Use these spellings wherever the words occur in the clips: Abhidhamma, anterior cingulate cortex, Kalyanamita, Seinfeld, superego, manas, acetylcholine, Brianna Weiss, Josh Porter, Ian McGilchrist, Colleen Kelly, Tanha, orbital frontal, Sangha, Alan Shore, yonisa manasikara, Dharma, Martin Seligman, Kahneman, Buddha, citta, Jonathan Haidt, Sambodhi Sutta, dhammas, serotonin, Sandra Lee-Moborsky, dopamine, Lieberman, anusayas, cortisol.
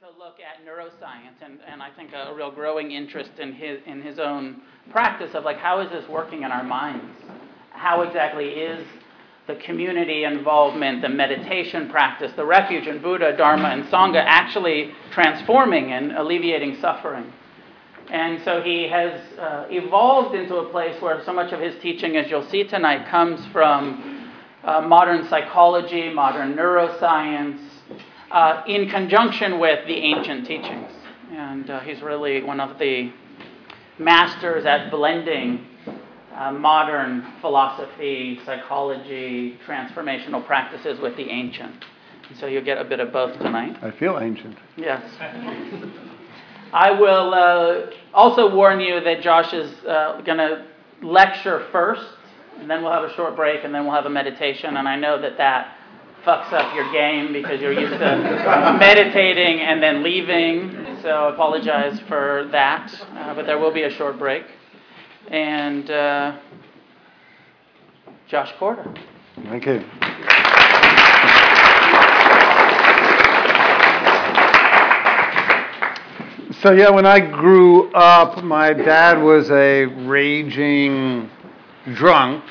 to look at neuroscience and I think a real growing interest in his own practice of like how is this working in our minds? How exactly is the community involvement, the meditation practice, the refuge in Buddha, Dharma, and Sangha actually transforming and alleviating suffering? And so he has evolved into a place where so much of his teaching, as you'll see tonight, comes from modern psychology, modern neuroscience, in conjunction with the ancient teachings. And he's really one of the masters at blending modern philosophy, psychology, transformational practices with the ancient. And so you'll get a bit of both tonight. I feel ancient. Yes. I will also warn you that Josh is going to lecture first, and then we'll have a short break, and then we'll have a meditation. And I know that that fucks up your game because you're used to meditating and then leaving. So I apologize for that. But there will be a short break. And Josh Porter. Thank you. So yeah, when I grew up, my dad was a raging drunk.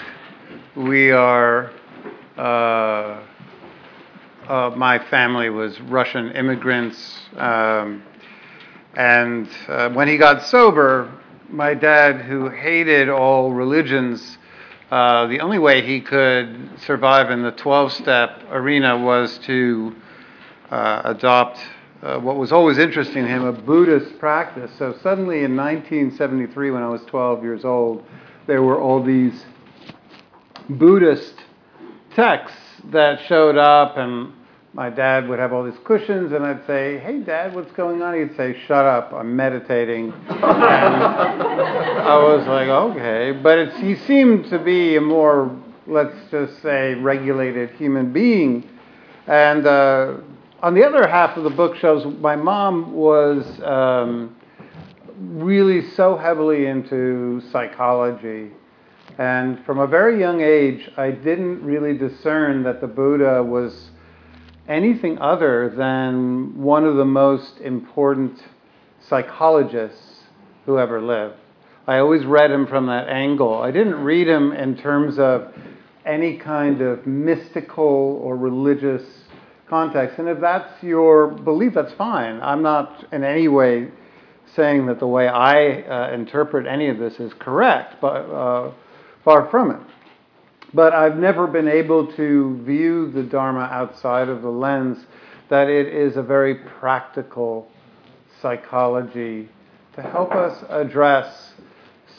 We are, my family was Russian immigrants, and when he got sober, my dad, who hated all religions, the only way he could survive in the 12-step arena was to adopt what was always interesting to him, a Buddhist practice. So suddenly in 1973, when I was 12 years old, there were all these Buddhist texts that showed up, and my dad would have all these cushions, and I'd say, "Hey, Dad, what's going on?" He'd say, "Shut up, I'm meditating." And I was like, okay. But he seemed to be a more, let's just say, regulated human being. And on the other half of the book shows my mom was really so heavily into psychology. And from a very young age, I didn't really discern that the Buddha was anything other than one of the most important psychologists who ever lived. I always read him from that angle. I didn't read him in terms of any kind of mystical or religious context. And if that's your belief, that's fine. I'm not in any way saying that the way I interpret any of this is correct, but far from it. But I've never been able to view the Dharma outside of the lens that it is a very practical psychology to help us address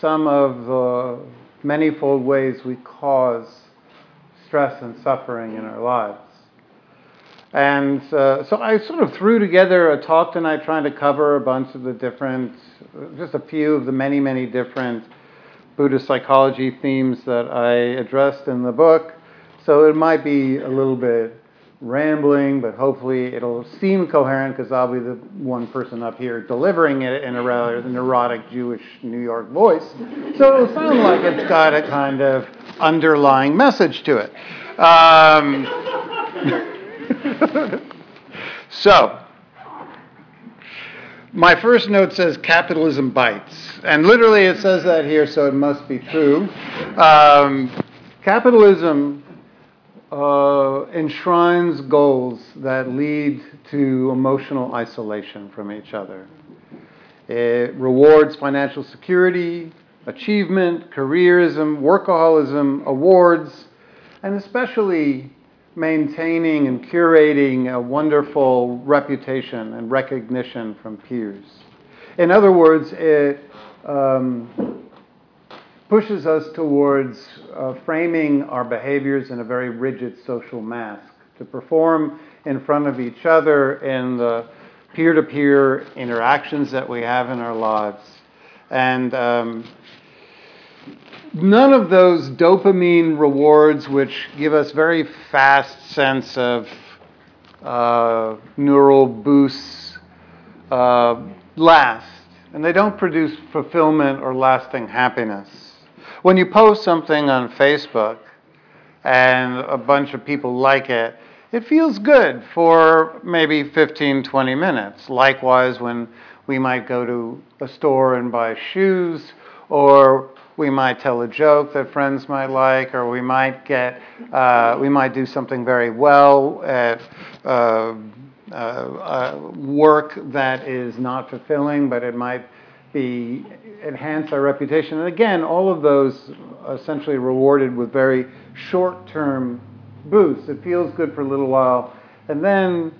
some of the manifold ways we cause stress and suffering in our lives. And so I sort of threw together a talk tonight trying to cover a bunch of the different, just a few of the many, many different Buddhist psychology themes that I addressed in the book. So it might be a little bit rambling, but hopefully it'll seem coherent because I'll be the one person up here delivering it in a rather neurotic Jewish New York voice. So it'll sound like it's got a kind of underlying message to it. So, my first note says capitalism bites. And literally it says that here, so it must be true. Capitalism enshrines goals that lead to emotional isolation from each other. It rewards financial security, achievement, careerism, workaholism, awards, and especially maintaining and curating a wonderful reputation and recognition from peers. In other words, it pushes us towards framing our behaviors in a very rigid social mask, to perform in front of each other in the peer-to-peer interactions that we have in our lives. And none of those dopamine rewards, which give us very fast sense of neural boosts, last. And they don't produce fulfillment or lasting happiness. When you post something on Facebook and a bunch of people like it, it feels good for maybe 15, 20 minutes. Likewise, when we might go to a store and buy shoes, or we might tell a joke that friends might like, or we might get, we might do something very well at work that is not fulfilling, but it might be enhance our reputation. And again, all of those essentially rewarded with very short-term boosts. It feels good for a little while, and then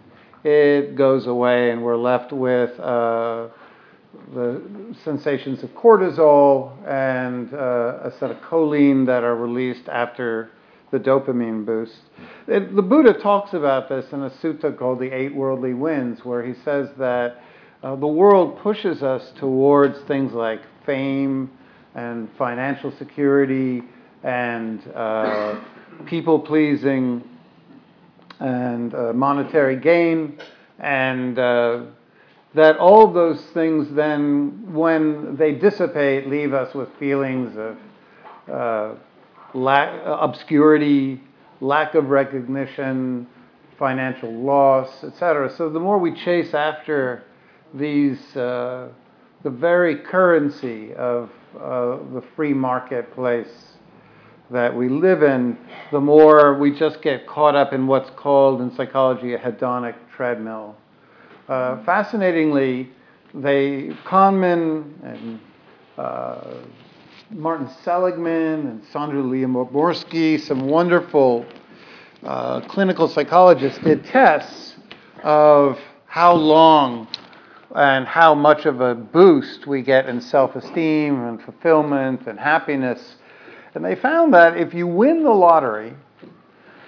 it goes away, and we're left with the sensations of cortisol and acetylcholine that are released after the dopamine boost. The Buddha talks about this in a sutta called the Eight Worldly Winds, where he says that the world pushes us towards things like fame and financial security and people-pleasing and monetary gain, and that all of those things then, when they dissipate, leave us with feelings of obscurity, lack of recognition, financial loss, etc. So the more we chase after these, the very currency of the free marketplace that we live in, the more we just get caught up in what's called in psychology a hedonic treadmill. Fascinatingly, Kahneman and Martin Seligman and Sandra Lee-Moborsky, some wonderful clinical psychologists, did tests of how long and how much of a boost we get in self-esteem and fulfillment and happiness. And they found that if you win the lottery,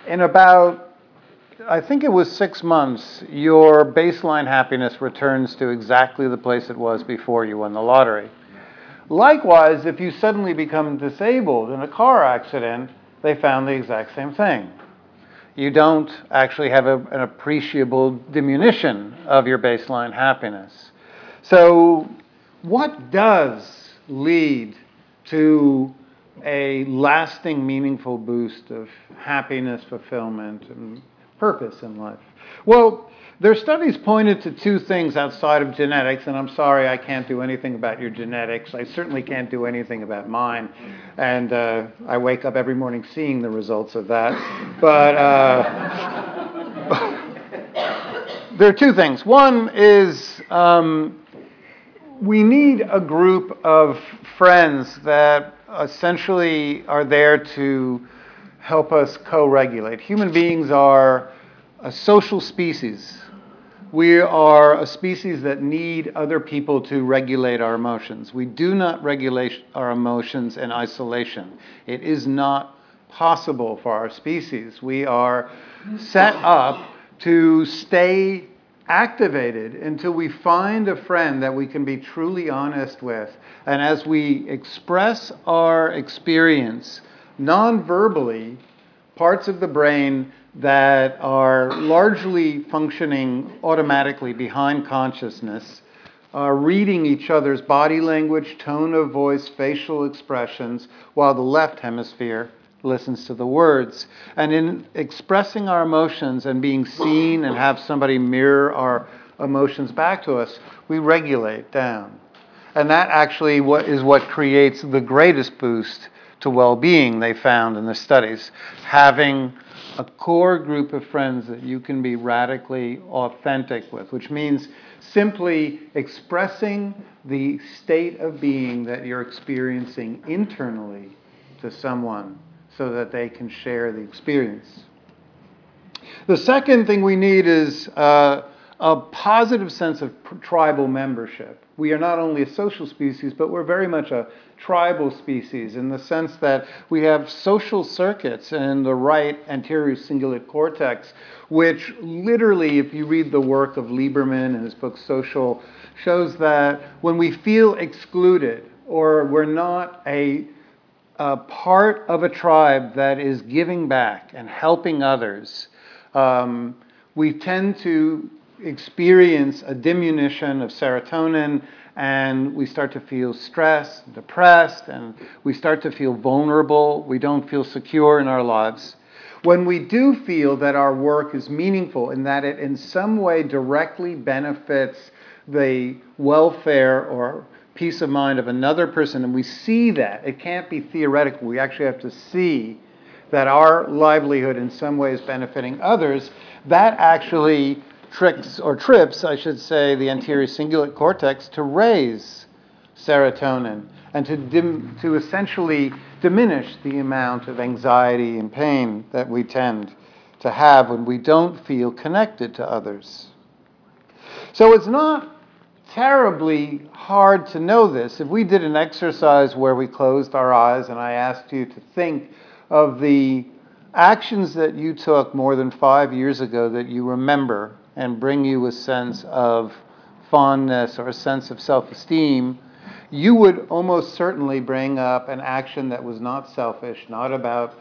in about, I think it was 6 months, your baseline happiness returns to exactly the place it was before you won the lottery. Likewise, if you suddenly become disabled in a car accident, they found the exact same thing. You don't actually have an appreciable diminution of your baseline happiness. So what does lead to a lasting, meaningful boost of happiness, fulfillment, and purpose in life? Well, their studies pointed to two things outside of genetics, and I'm sorry I can't do anything about your genetics. I certainly can't do anything about mine, and I wake up every morning seeing the results of that. But there are two things. One is we need a group of friends that essentially are there to help us co-regulate. Human beings are a social species. We are a species that need other people to regulate our emotions. We do not regulate our emotions in isolation. It is not possible for our species. We are set up to stay activated until we find a friend that we can be truly honest with. And as we express our experience non-verbally, parts of the brain that are largely functioning automatically behind consciousness are reading each other's body language, tone of voice, facial expressions, while the left hemisphere listens to the words. And in expressing our emotions and being seen and have somebody mirror our emotions back to us, we regulate down. And that actually is what creates the greatest boost to well-being, they found in the studies. Having a core group of friends that you can be radically authentic with, which means simply expressing the state of being that you're experiencing internally to someone, so that they can share the experience. The second thing we need is a positive sense of tribal membership. We are not only a social species, but we're very much a tribal species in the sense that we have social circuits in the right anterior cingulate cortex, which literally, if you read the work of Lieberman in his book Social, shows that when we feel excluded or we're not a part of a tribe that is giving back and helping others, we tend to experience a diminution of serotonin, and we start to feel stressed, depressed, and we start to feel vulnerable. We don't feel secure in our lives. When we do feel that our work is meaningful and that it in some way directly benefits the welfare or peace of mind of another person, and we see that, it can't be theoretical. We actually have to see that our livelihood in some way is benefiting others. That actually trips the anterior cingulate cortex to raise serotonin and to essentially diminish the amount of anxiety and pain that we tend to have when we don't feel connected to others. So it's not terribly hard to know this. If we did an exercise where we closed our eyes and I asked you to think of the actions that you took more than 5 years ago that you remember and bring you a sense of fondness or a sense of self-esteem, you would almost certainly bring up an action that was not selfish, not about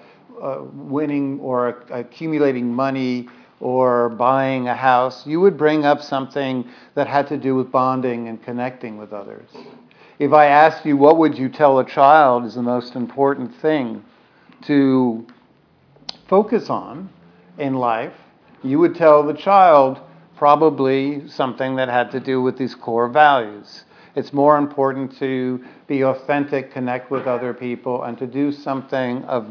winning or accumulating money or buying a house. You would bring up something that had to do with bonding and connecting with others. If I asked you, what would you tell a child is the most important thing to focus on in life, you would tell the child probably something that had to do with these core values. It's more important to be authentic, connect with other people, and to do something of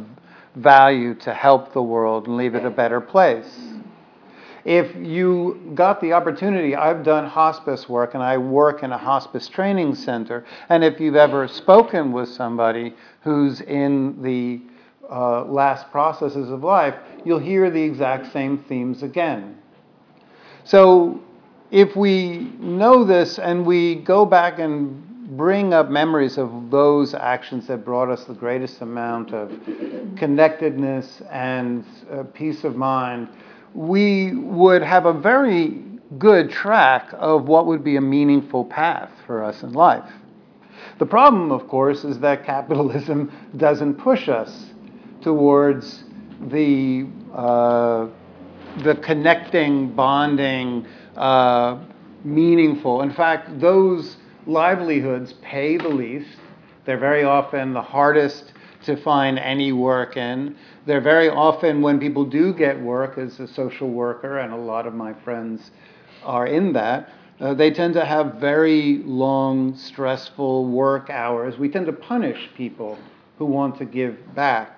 value to help the world and leave it a better place. If you got the opportunity, I've done hospice work, and I work in a hospice training center, and if you've ever spoken with somebody who's in the last processes of life, you'll hear the exact same themes again. So if we know this and we go back and bring up memories of those actions that brought us the greatest amount of connectedness and peace of mind, we would have a very good track of what would be a meaningful path for us in life. The problem, of course, is that capitalism doesn't push us towards the connecting, bonding, meaningful. In fact, those livelihoods pay the least. They're very often the hardest to find any work in. They're very often, when people do get work as a social worker, and a lot of my friends are in that, they tend to have very long, stressful work hours. We tend to punish people who want to give back.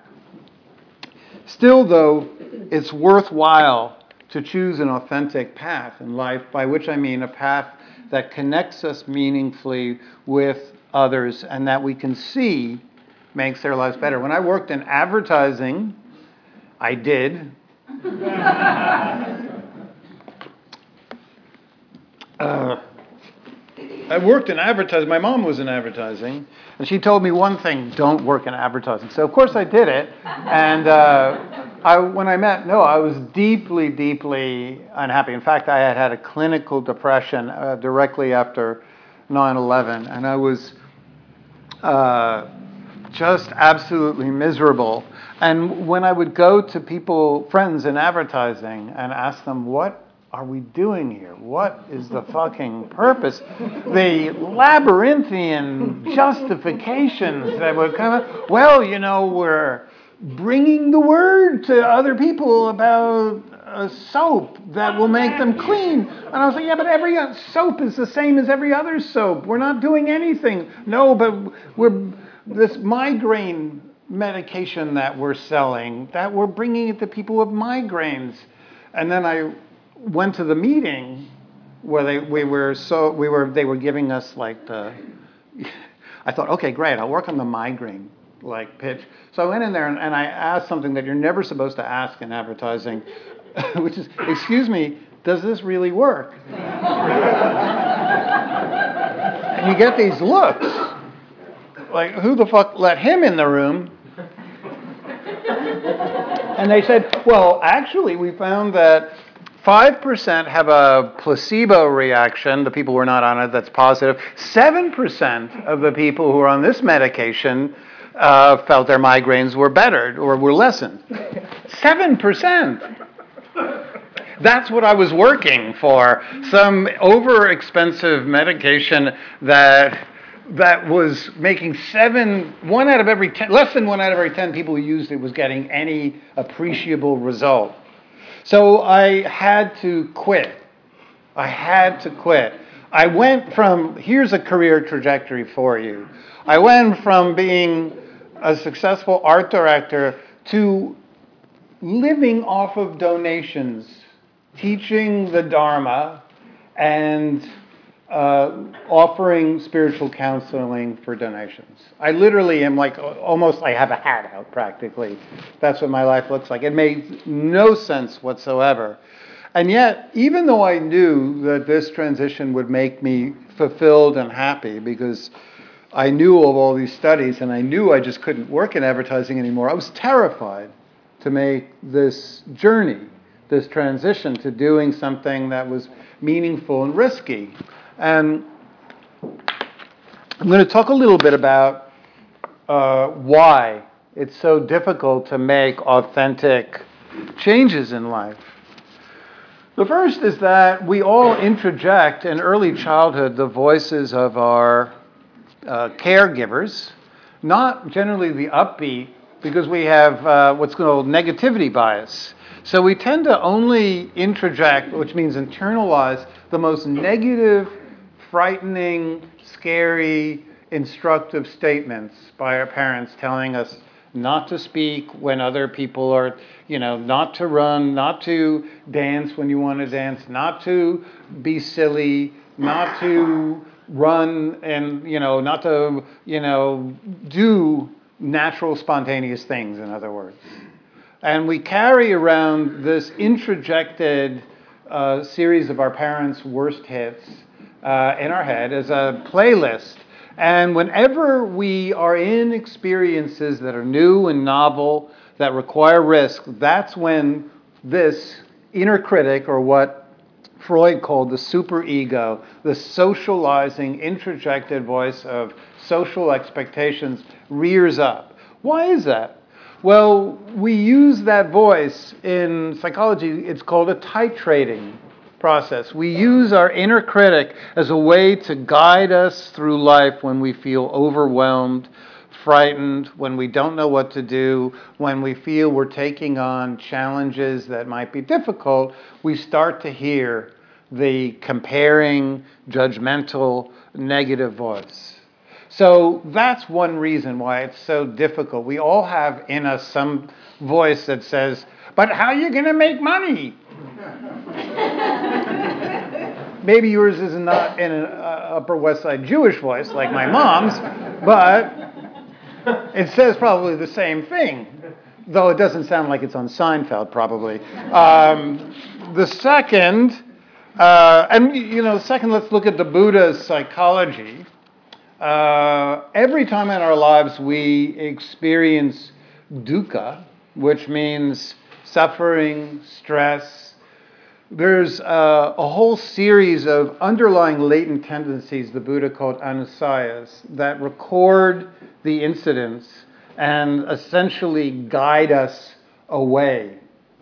Still, though, it's worthwhile to choose an authentic path in life, by which I mean a path that connects us meaningfully with others and that we can see makes their lives better. When I worked in advertising, I did. I worked in advertising. My mom was in advertising, and she told me one thing: don't work in advertising. So of course I did it, and I was deeply, deeply unhappy. In fact, I had a clinical depression directly after 9/11, and I was just absolutely miserable. And when I would go to friends in advertising, and ask them, what are we doing here? What is the fucking purpose? The labyrinthian justifications that would come up. Well, we're bringing the word to other people about a soap that will make them clean. And I was like, yeah, but every soap is the same as every other soap. We're not doing anything. No, but this migraine medication that we're selling, that we're bringing it to people with migraines. And then I went to the meeting where they were giving us I thought, okay, great, I'll work on the migraine pitch. So I went in there and I asked something that you're never supposed to ask in advertising, which is, excuse me, does this really work? And you get these looks, like, who the fuck let him in the room? And they said, well, actually, we found that 5% have a placebo reaction, the people who are not on it, that's positive. 7% of the people who are on this medication felt their migraines were bettered or were lessened. 7%! That's what I was working for, some over-expensive medication that that was making less than 1 out of every 10 people who used it was getting any appreciable result. So I had to quit. I went from, here's a career trajectory for you. I went from being a successful art director to living off of donations, teaching the Dharma, and offering spiritual counseling for donations. I literally am like, almost, I have a hat out practically. That's what my life looks like. It made no sense whatsoever. And yet, even though I knew that this transition would make me fulfilled and happy, because I knew of all these studies and I knew I just couldn't work in advertising anymore, I was terrified to make this journey, this transition to doing something that was meaningful and risky. And I'm going to talk a little bit about why it's so difficult to make authentic changes in life. The first is that we all interject in early childhood the voices of our caregivers, not generally the upbeat, because we have what's called negativity bias. So we tend to only interject, which means internalize, the most negative, frightening, scary, instructive statements by our parents telling us not to speak when other people are, not to run, not to dance when you want to dance, not to be silly, not to run and, not to, do natural, spontaneous things, in other words. And we carry around this introjected series of our parents' worst hits in our head as a playlist. And whenever we are in experiences that are new and novel, that require risk, that's when this inner critic, or what Freud called the superego, the socializing, introjected voice of social expectations, rears up. Why is that? Well, we use that voice in psychology. It's called a titrating process. We use our inner critic as a way to guide us through life when we feel overwhelmed, frightened, when we don't know what to do, when we feel we're taking on challenges that might be difficult. We start to hear the comparing, judgmental, negative voice. So that's one reason why it's so difficult. We all have in us some voice that says, but how are you going to make money? Maybe yours is not in an Upper West Side Jewish voice like my mom's, but it says probably the same thing, though it doesn't sound like it's on Seinfeld, probably. Second, let's look at the Buddha's psychology. Every time in our lives we experience dukkha, which means suffering, stress. There's a whole series of underlying latent tendencies the Buddha called anusayas that record the incidents and essentially guide us away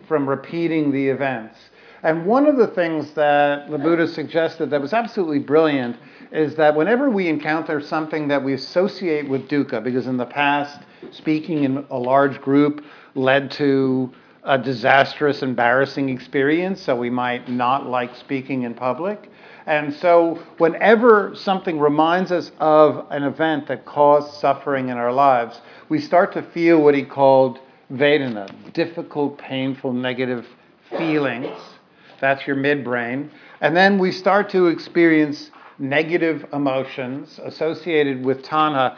from repeating the events. And one of the things that the Buddha suggested that was absolutely brilliant is that whenever we encounter something that we associate with dukkha, because in the past, speaking in a large group led to a disastrous, embarrassing experience, so we might not like speaking in public. And so whenever something reminds us of an event that caused suffering in our lives, we start to feel what he called Vedana, difficult, painful, negative feelings. That's your midbrain. And then we start to experience negative emotions associated with Tanha,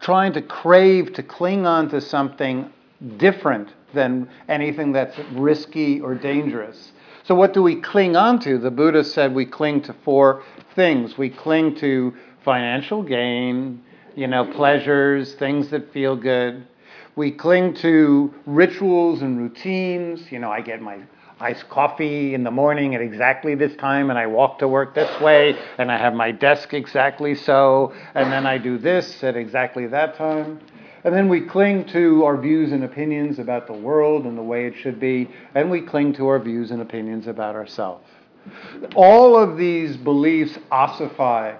trying to crave, to cling on to something different than anything that's risky or dangerous. So what do we cling on to? The Buddha said we cling to 4 things. We cling to financial gain, pleasures, things that feel good. We cling to rituals and routines. I get my iced coffee in the morning at exactly this time, and I walk to work this way, and I have my desk exactly so, and then I do this at exactly that time. And then we cling to our views and opinions about the world and the way it should be, and we cling to our views and opinions about ourselves. All of these beliefs ossify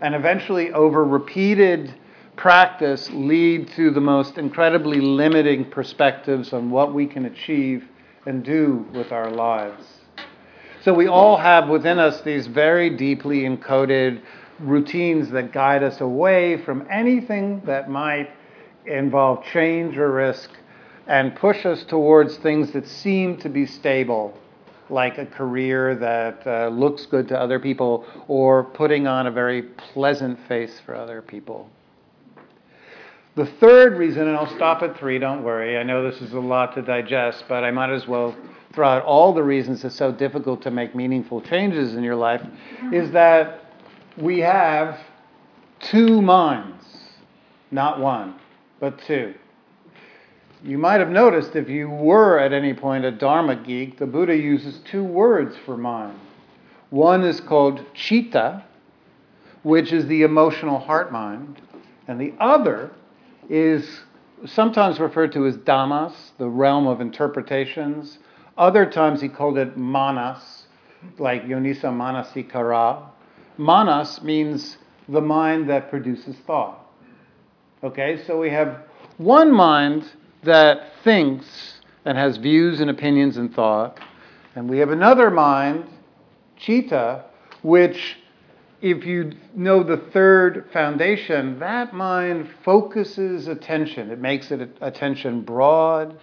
and eventually over repeated practice lead to the most incredibly limiting perspectives on what we can achieve and do with our lives. So we all have within us these very deeply encoded routines that guide us away from anything that might involve change or risk and push us towards things that seem to be stable, like a career that looks good to other people or putting on a very pleasant face for other people. The third reason, and I'll stop at three, don't worry. I know this is a lot to digest, but I might as well throw out all the reasons it's so difficult to make meaningful changes in your life, is that we have two minds, not one, but two. You might have noticed if you were at any point a Dharma geek, the Buddha uses two words for mind. One is called citta, which is the emotional heart mind, and the other is sometimes referred to as dhammas, the realm of interpretations. Other times he called it manas, like yonisa manasikara. Manas means the mind that produces thought. Okay, so we have one mind that thinks and has views and opinions and thought, and we have another mind, citta, which, if you know the third foundation, that mind focuses attention. It makes it attention broad,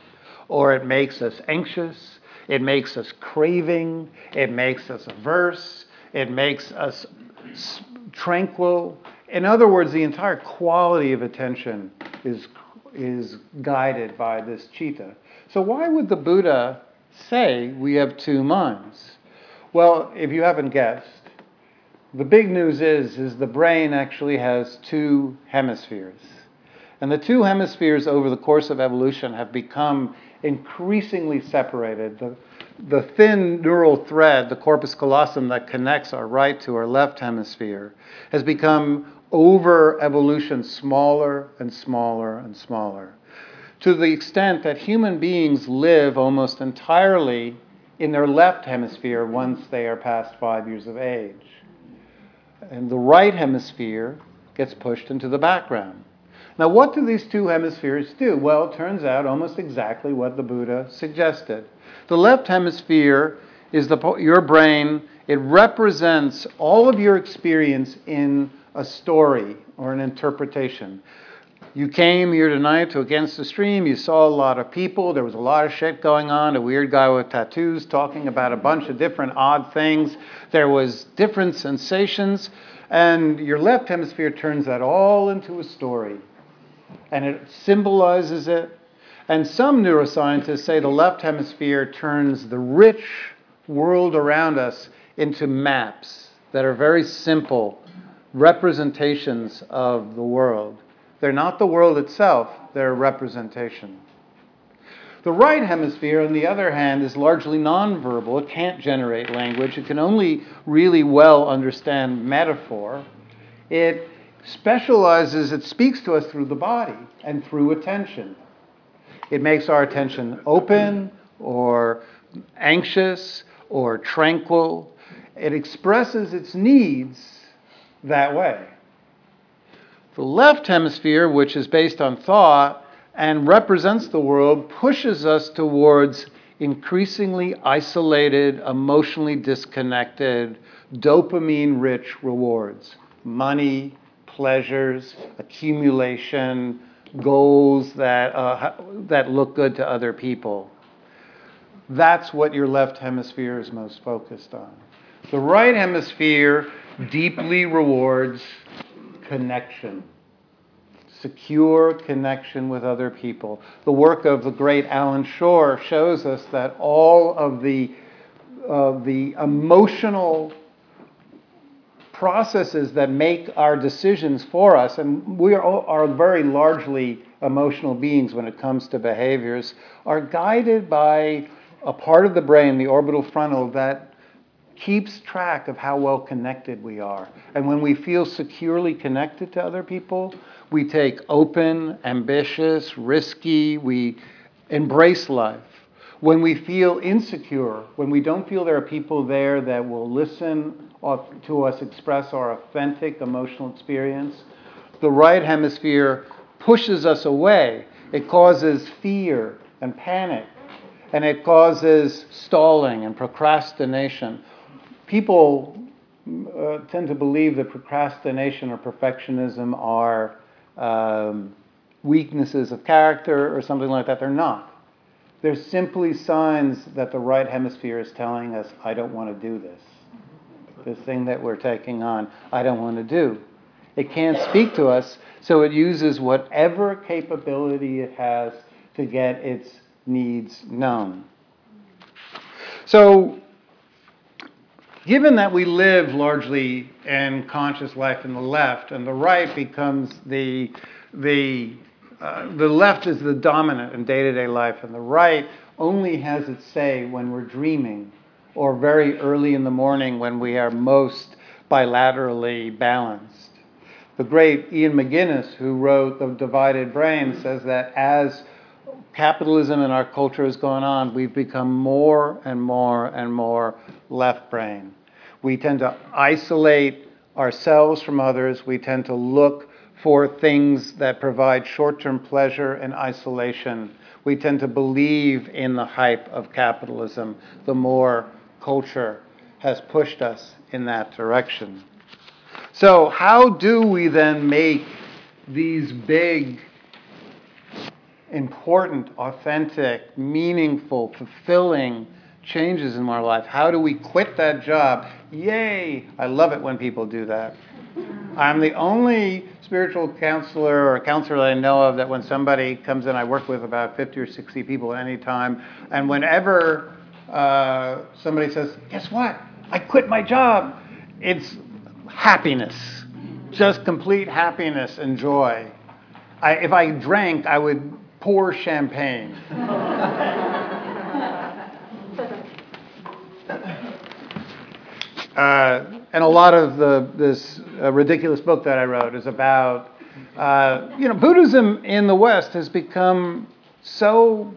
or it makes us anxious. It makes us craving, it makes us averse, it makes us tranquil. In other words, the entire quality of attention is guided by this citta. So why would the Buddha say we have two minds? Well, if you haven't guessed, the big news is the brain actually has two hemispheres. And the two hemispheres over the course of evolution have become increasingly separated. The thin neural thread, the corpus callosum that connects our right to our left hemisphere, has become over evolution smaller and smaller and smaller, to the extent that human beings live almost entirely in their left hemisphere once they are past 5 years of age. And the right hemisphere gets pushed into the background. Now, what do these two hemispheres do? Well, it turns out almost exactly what the Buddha suggested. The left hemisphere is your brain. It represents all of your experience in a story or an interpretation. You came here tonight to Against the Stream. You saw a lot of people. There was a lot of shit going on. A weird guy with tattoos talking about a bunch of different odd things. There was different sensations. And your left hemisphere turns that all into a story. And it symbolizes it. And some neuroscientists say the left hemisphere turns the rich world around us into maps that are very simple representations of the world. They're not the world itself, they're a representation. The right hemisphere, on the other hand, is largely nonverbal. It can't generate language. It can only really well understand metaphor. It specializes, it speaks to us through the body and through attention. It makes our attention open or anxious or tranquil. It expresses its needs that way. The left hemisphere, which is based on thought and represents the world, pushes us towards increasingly isolated, emotionally disconnected, dopamine-rich rewards. Money, pleasures, accumulation, goals that look good to other people. That's what your left hemisphere is most focused on. The right hemisphere deeply rewards connection. Secure connection with other people. The work of the great Alan Shore shows us that all of the emotional processes that make our decisions for us, and we are very largely emotional beings when it comes to behaviors, are guided by a part of the brain, the orbital frontal, that keeps track of how well connected we are. And when we feel securely connected to other people, we take open, ambitious, risky, we embrace life. When we feel insecure, when we don't feel there are people there that will listen or to us express our authentic emotional experience. The right hemisphere pushes us away. It causes fear and panic, and it causes stalling and procrastination. People tend to believe that procrastination or perfectionism are weaknesses of character or something like that. They're not. They're simply signs that the right hemisphere is telling us, I don't want to do this. This thing that we're taking on, I don't want to do. It can't speak to us, so it uses whatever capability it has to get its needs known. So, given that we live largely in conscious life in the left, and the right becomes the left is the dominant in day-to-day life, and the right only has its say when we're dreaming or very early in the morning when we are most bilaterally balanced. The great Ian McGilchrist, who wrote The Divided Brain, says that as capitalism in our culture has gone on, we've become more and more and more left brain. We tend to isolate ourselves from others. We tend to look for things that provide short-term pleasure and isolation. We tend to believe in the hype of capitalism. The more culture has pushed us in that direction. So how do we then make these big, important, authentic, meaningful, fulfilling changes in our life? How do we quit that job? Yay! I love it when people do that. I'm the only spiritual counselor or counselor that I know of that when somebody comes in, I work with about 50 or 60 people at any time, and whenever somebody says, guess what? I quit my job. It's happiness, just complete happiness and joy. If I drank, I would pour champagne. And a lot of this ridiculous book that I wrote is about, Buddhism in the West has become so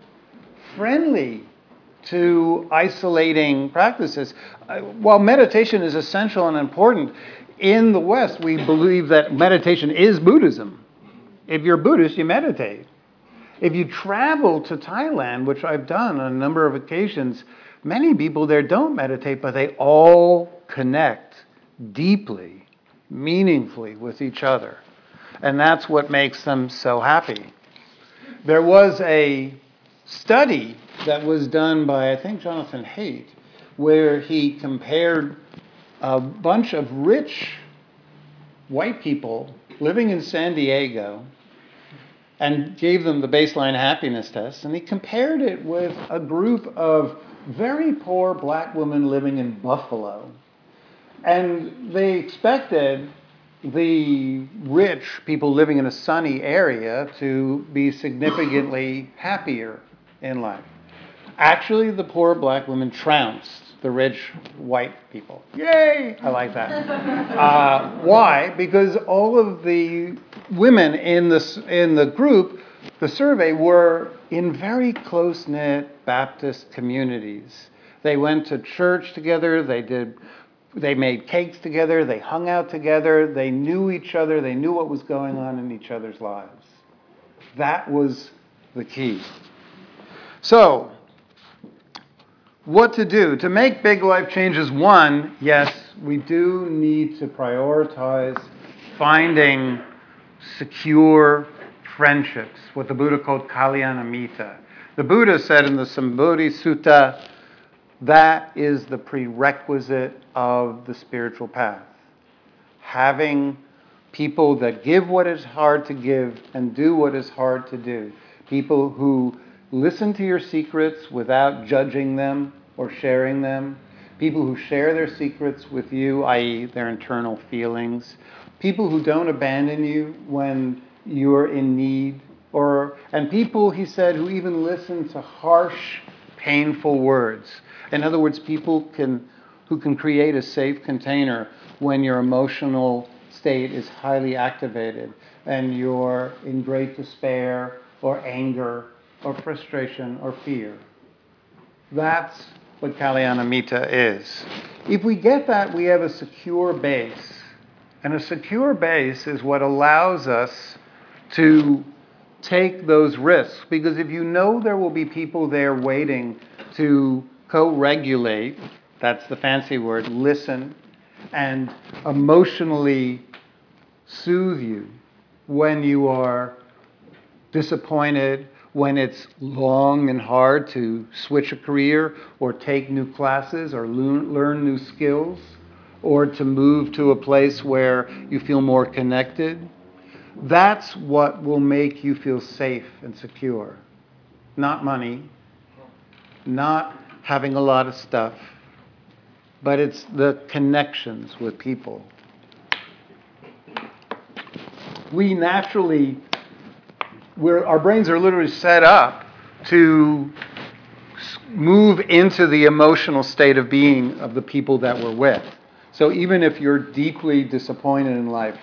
friendly to isolating practices. While meditation is essential and important, in the West we believe that meditation is Buddhism. If you're Buddhist, you meditate. If you travel to Thailand, which I've done on a number of occasions, many people there don't meditate, but they all connect deeply, meaningfully with each other. And that's what makes them so happy. There was a study that was done by, I think, Jonathan Haidt, where he compared a bunch of rich white people living in San Diego and gave them the baseline happiness test, and he compared it with a group of very poor black women living in Buffalo. And they expected the rich people living in a sunny area to be significantly happier in life. Actually, the poor black women trounced the rich white people. Yay! I like that. Why? Because all of the women in the group, the survey, were in very close-knit Baptist communities. They went to church together. They made cakes together. They hung out together. They knew each other. They knew what was going on in each other's lives. That was the key. So, what to do? To make big life changes, one, yes, we do need to prioritize finding secure friendships, what the Buddha called Kalyanamita. The Buddha said in the Sambodhi Sutta, that is the prerequisite of the spiritual path. Having people that give what is hard to give and do what is hard to do. People who listen to your secrets without judging them or sharing them. People who share their secrets with you, i.e. their internal feelings. People who don't abandon you when you're in need. And people, he said, who even listen to harsh, painful words. In other words, people who can create a safe container when your emotional state is highly activated and you're in great despair or anger or frustration or fear. That's what Kalyanamita is. If we get that, we have a secure base. And a secure base is what allows us to take those risks. Because if you know there will be people there waiting to co-regulate, that's the fancy word, listen, and emotionally soothe you when you are disappointed, when it's long and hard to switch a career or take new classes or learn new skills or to move to a place where you feel more connected. That's what will make you feel safe and secure. Not money, not having a lot of stuff, but it's the connections with people. We naturally, our brains are literally set up to move into the emotional state of being of the people that we're with. So even if you're deeply disappointed in life,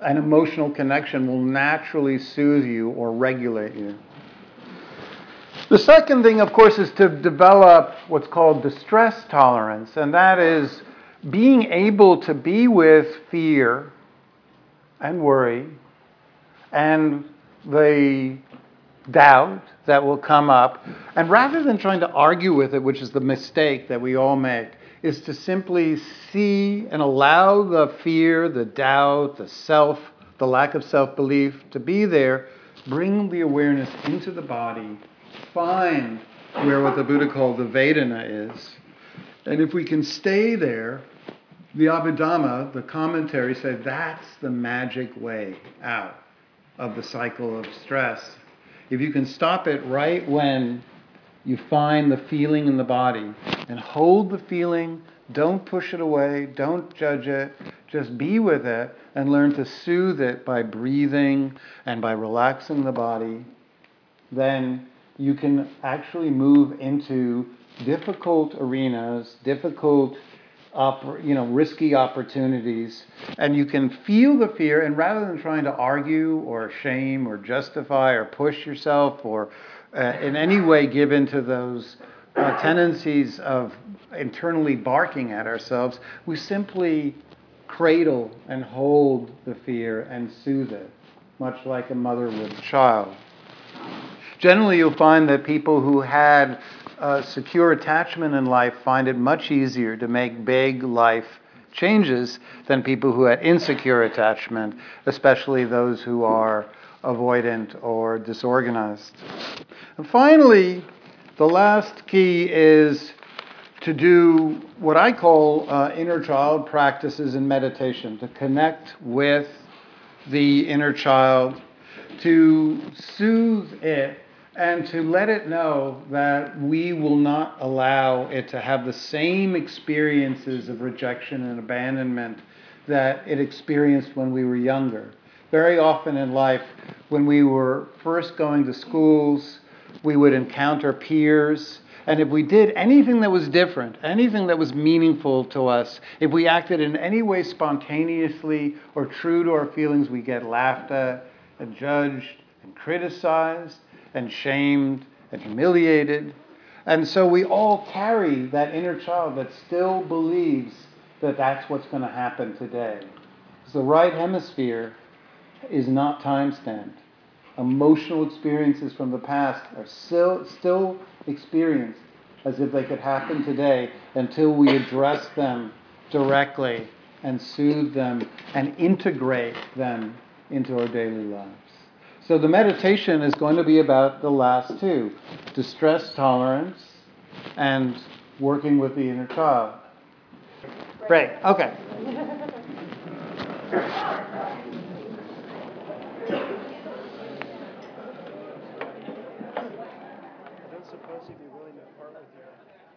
an emotional connection will naturally soothe you or regulate you. The second thing, of course, is to develop what's called distress tolerance, and that is being able to be with fear and worry and the doubt that will come up, and rather than trying to argue with it, which is the mistake that we all make, is to simply see and allow the fear, the doubt, the self, the lack of self-belief to be there, bring the awareness into the body, find where what the Buddha called the Vedana is. And if we can stay there, the Abhidhamma, the commentary, said that's the magic way out of the cycle of stress. If you can stop it right when you find the feeling in the body and hold the feeling, don't push it away, don't judge it, just be with it and learn to soothe it by breathing and by relaxing the body, then you can actually move into difficult arenas, difficult, risky opportunities, and you can feel the fear, and rather than trying to argue or shame or justify or push yourself or in any way give into those tendencies of internally barking at ourselves, we simply cradle and hold the fear and soothe it, much like a mother with a child. Generally, you'll find that people who had secure attachment in life find it much easier to make big life changes than people who had insecure attachment, especially those who are avoidant or disorganized. And finally, the last key is to do what I call inner child practices in meditation, to connect with the inner child, to soothe it, and to let it know that we will not allow it to have the same experiences of rejection and abandonment that it experienced when we were younger. Very often in life, when we were first going to schools, we would encounter peers, and if we did anything that was different, anything that was meaningful to us, if we acted in any way spontaneously or true to our feelings, we get laughed at and judged and criticized and shamed and humiliated. And so we all carry that inner child that still believes that that's what's going to happen today. Because the right hemisphere is not time-stamped. Emotional experiences from the past are still experienced as if they could happen today until we address them directly and soothe them and integrate them into our daily lives. So the meditation is going to be about the last two, distress tolerance and working with the inner child. Great. Okay. I don't suppose you'd be willing to part with your